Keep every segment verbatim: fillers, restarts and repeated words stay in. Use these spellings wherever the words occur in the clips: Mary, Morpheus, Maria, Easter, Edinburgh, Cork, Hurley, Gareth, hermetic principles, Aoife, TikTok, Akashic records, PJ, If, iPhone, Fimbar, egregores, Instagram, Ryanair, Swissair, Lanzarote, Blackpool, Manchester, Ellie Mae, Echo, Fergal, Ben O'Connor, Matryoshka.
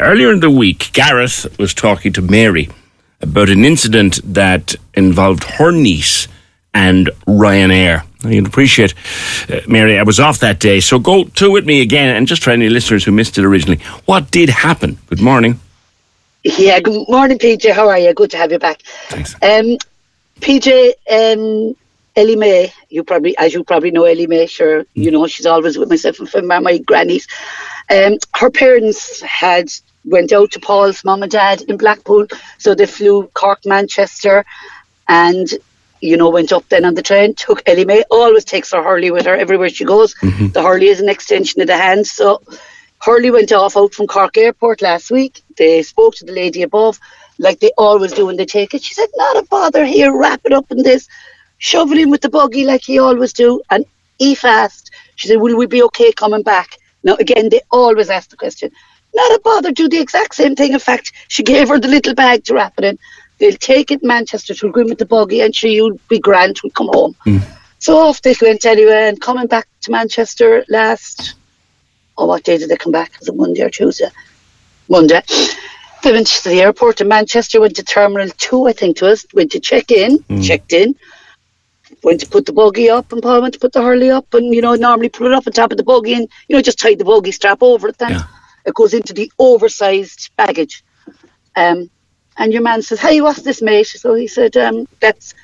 Earlier in the week, Gareth was talking to Mary about an incident that involved her niece and Ryanair. Now, you'd appreciate, uh, Mary, I was off that day, so go to with me again, and just for any listeners who missed it originally, what did happen? Good morning. Yeah, good morning, P J. How are you? Good to have you back. Thanks. Um, P J, um, Ellie Mae, you probably, as you probably know Ellie Mae, sure, mm. you know, she's always with myself and Fimbar, my grannies. Um, her parents had went out to Paul's mum and dad in Blackpool, so they flew Cork, Manchester, and, you know, went up then on the train, took Ellie Mae, always takes her Hurley with her everywhere she goes. Mm-hmm. The Hurley is an extension of the hand, so Hurley went off out from Cork Airport last week. They spoke to the lady above, like they always do when they take it. She said, not a bother here, wrap it up in this, shove it in with the buggy like he always do. And Aoife asked, she said, will we be okay coming back? Now, again, they always ask the question. Not a bother, do the exact same thing. In fact, she gave her the little bag to wrap it in. They'll take it Manchester, she'll go in with the buggy, and she, you'll be grand, we'll come home. Mm. So off they went anyway, and coming back to Manchester last, oh, what day did they come back? Was it Monday or Tuesday? Monday. They went to the airport in Manchester, went to Terminal two, I think it was, went to check in, mm. checked in, went to put the buggy up, and Paul went to put the Hurley up, and, you know, normally put it up on top of the buggy and, you know, just tie the buggy strap over it then. Yeah. It goes into the oversized baggage. Um, and your man says, hey, what's this, mate? So he said, um, that's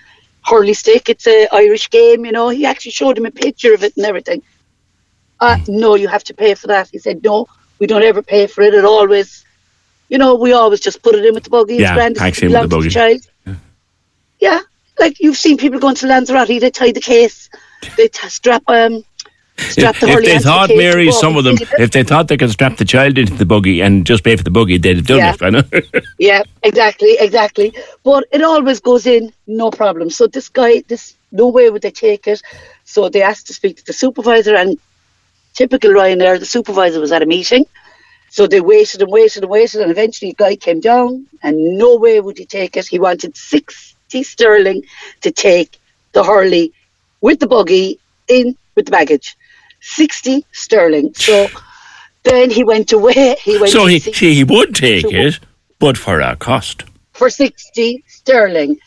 Hurley stick. It's an Irish game, you know. He actually showed him a picture of it and everything. Uh, no, you have to pay for that. He said, no, we don't ever pay for it. It always, you know, we always just put it in with the buggy. Yeah, packs in with the buggy. Child. Yeah. yeah, like you've seen people going to Lanzarote, they tie the case, they t- strap um. If, if they thought, the Mary, the some of them, if they thought they could strap the child into the buggy and just pay for the buggy, they'd have done yeah. it, I know. yeah, exactly, exactly. But it always goes in, no problem. So this guy, this no way would they take it. So they asked to speak to the supervisor, and typical Ryanair, the supervisor was at a meeting. So they waited and waited and waited, and eventually the guy came down, and no way would he take it. He wanted sixty sterling to take the Hurley with the buggy in with the baggage. sixty sterling. So then he went away. He went so he, see, he would take it, but for a cost. For sixty sterling.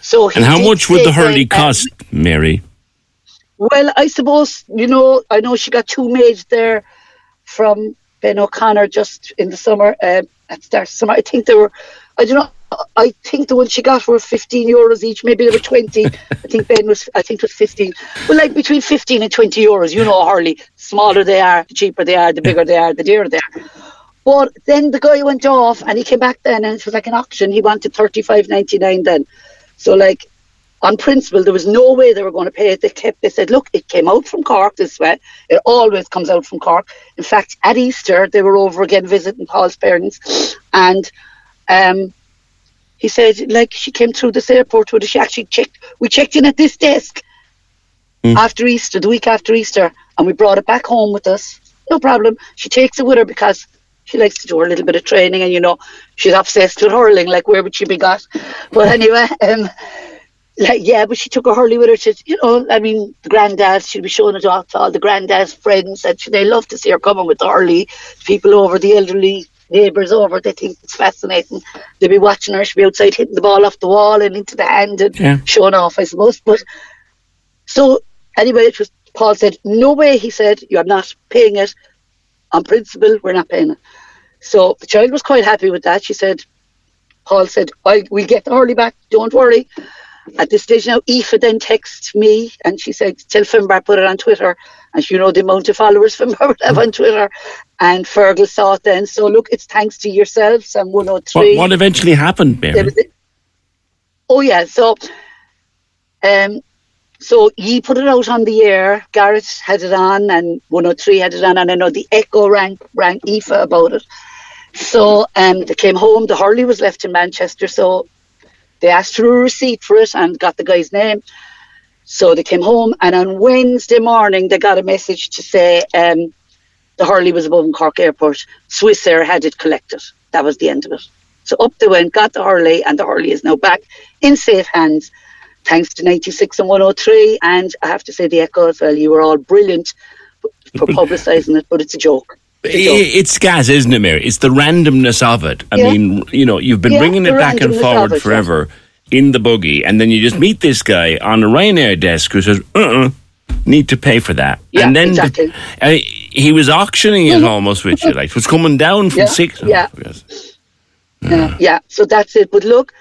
So he and how much would the Hurley cost, um, Mary? Well, I suppose, you know, I know she got two maids there from Ben O'Connor just in the summer, uh, at the start of summer. I think they were, I don't know, I think the ones she got were fifteen euros each, maybe they were twenty. I think Ben was, I think it was fifteen. Well, like between fifteen and twenty euros, you know, Hurley, the smaller they are, the cheaper they are, the bigger they are, the dearer they are. But then the guy went off and he came back then and it was like an auction. He wanted thirty-five ninety-nine then. So like, on principle, there was no way they were going to pay it. They kept. They said, look, it came out from Cork this way. It always comes out from Cork. In fact, at Easter, they were over again visiting Paul's parents. And um, he said, like, she came through this airport with us. She actually checked. We checked in at this desk mm. after Easter, the week after Easter. And we brought it back home with us. No problem. She takes it with her because she likes to do her little bit of training. And, you know, she's obsessed with hurling. Like, where would she be got? But anyway, um... Like, yeah, but she took a Hurley with her to, you know, I mean, the granddads, she'd be showing it off to all the granddads' friends, and she, they love to see her coming with the Hurley. People over, the elderly neighbours over, they think it's fascinating. They'd be watching her, she'd be outside hitting the ball off the wall and into the hand and yeah. showing off, I suppose. But So anyway, it was, Paul said, no way, he said, you're not paying it. On principle, we're not paying it. So the child was quite happy with that. She said, Paul said, well, we'll get the Hurley back, don't worry. At this stage now, Aoife then texts me and she said, tell Fimbar, put it on Twitter. And you know the amount of followers Fimbar would have on Twitter. And Fergal saw it then. So look, it's thanks to yourselves and one oh three. What, what eventually happened, Mary? Oh yeah, so... um. So he put it out on the air, Gareth had it on and one oh three had it on, and I know the Echo rang, rang Aoife about it. So um, they came home, the Hurley was left in Manchester, so they asked for a receipt for it and got the guy's name. So they came home, and on Wednesday morning they got a message to say um, the Hurley was above in Cork Airport, Swissair had it collected. That was the end of it. So up they went, got the Hurley, and the Hurley is now back in safe hands. Thanks to ninety-six and one oh three, and I have to say the Echo as well, you were all brilliant for publicising it, but it's a joke. It's, a joke. it's gas, isn't it, Mary? It's the randomness of it. I yeah. mean, you know, you've been yeah, bringing it back and forward it, forever yeah. in the buggy, and then you just meet this guy on a Ryanair desk who says, uh-uh, need to pay for that. Yeah, and then exactly. the, uh, he was auctioning it almost with you, like, it was coming down from yeah, six. Yeah. Oh, yes. yeah, yeah, so that's it. But look,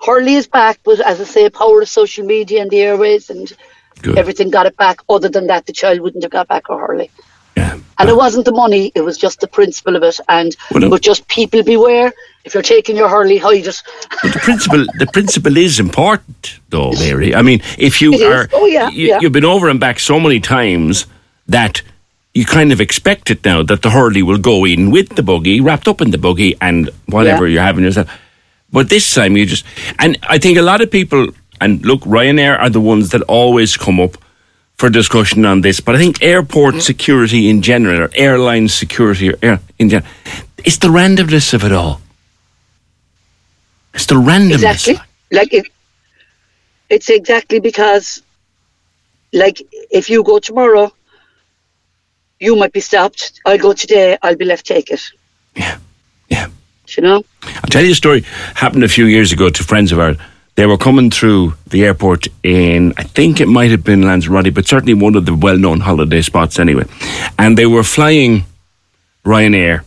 Hurley is back, but as I say, power of social media and the airways and Good. everything got it back. Other than that, the child wouldn't have got back a Hurley. Yeah, and well. it wasn't the money, it was just the principle of it. And well, But just people beware, if you're taking your Hurley, hide it. But the principle the principle is important, though, Mary. I mean, if you it are... Oh, yeah, you, yeah. You've been over and back so many times that you kind of expect it now, that the Hurley will go in with the buggy, wrapped up in the buggy, and whatever yeah. you're having yourself... But this time you just... And I think a lot of people... And look, Ryanair are the ones that always come up for discussion on this. But I think airport mm-hmm. security in general, or airline security or air, in general, it's the randomness of it all. It's the randomness. Exactly. Like it, it's exactly because, like, if you go tomorrow, you might be stopped. I'll go today, I'll be left take it. Yeah, yeah. You know? I'll tell you a story. Happened a few years ago to friends of ours. They were coming through the airport in, I think it might have been Lanzarote, but certainly one of the well-known holiday spots anyway. And they were flying Ryanair.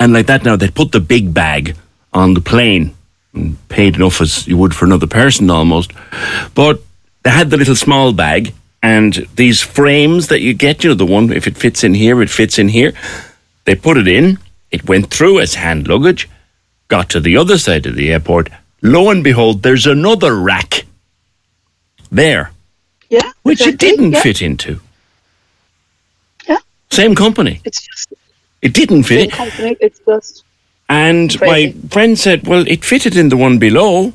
And like that now, they'd put the big bag on the plane and paid enough as you would for another person almost. But they had the little small bag and these frames that you get, you know, the one, if it fits in here, it fits in here. They put it in. It went through as hand luggage, got to the other side of the airport. Lo and behold, there's another rack there, yeah, which exactly. it didn't yeah. fit into. Yeah, same company. It's just it didn't fit. Same company. It's just. And crazy. My friend said, "Well, it fitted in the one below."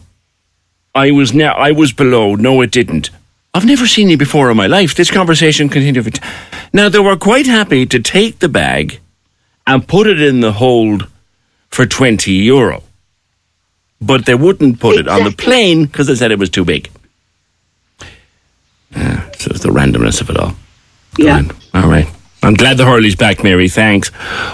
I was now. I was below. No, it didn't. I've never seen you before in my life. This conversation continued. Now they were quite happy to take the bag and put it in the hold for twenty euro. But they wouldn't put exactly. it on the plane because they said it was too big. Yeah, so it's the randomness of it all. Go yeah. On. All right. I'm glad the Hurley's back, Mary. Thanks.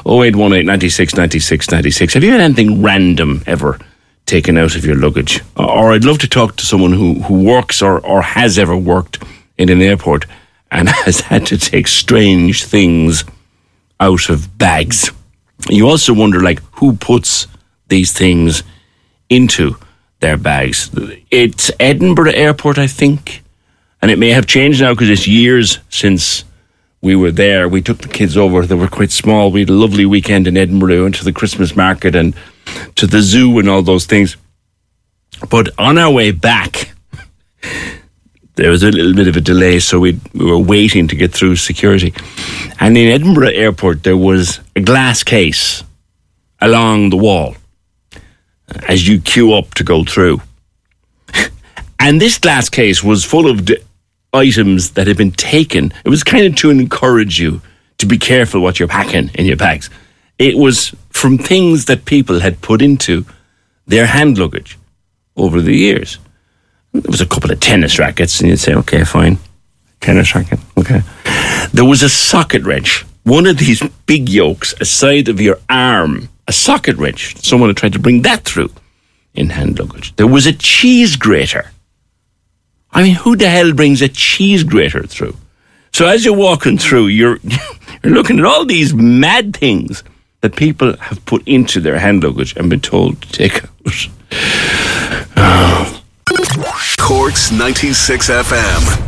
oh eight one eight, nine six, nine six, nine six. Have you had anything random ever taken out of your luggage? Or, or I'd love to talk to someone who, who works or, or has ever worked in an airport and has had to take strange things out of bags. You also wonder, like, who puts these things into their bags. It's Edinburgh Airport, I think, and it may have changed now because it's years since we were there. We took the kids over. They were quite small. We had a lovely weekend in Edinburgh. We went to the Christmas market and to the zoo and all those things. But on our way back, there was a little bit of a delay, so we we were waiting to get through security. And in Edinburgh Airport, there was a glass case along the wall as you queue up to go through. And this glass case was full of d- items that had been taken. It was kind of to encourage you to be careful what you're packing in your bags. It was from things that people had put into their hand luggage over the years. There was a couple of tennis rackets, and you'd say, okay, fine. Tennis racket, okay. There was a socket wrench. One of these big yokes, a side of your arm, a socket wrench. Someone had tried to bring that through in hand luggage. There was a cheese grater. I mean, who the hell brings a cheese grater through? So as you're walking through, you're, you're looking at all these mad things that people have put into their hand luggage and been told to take out. Oh. Cork's ninety-six F M.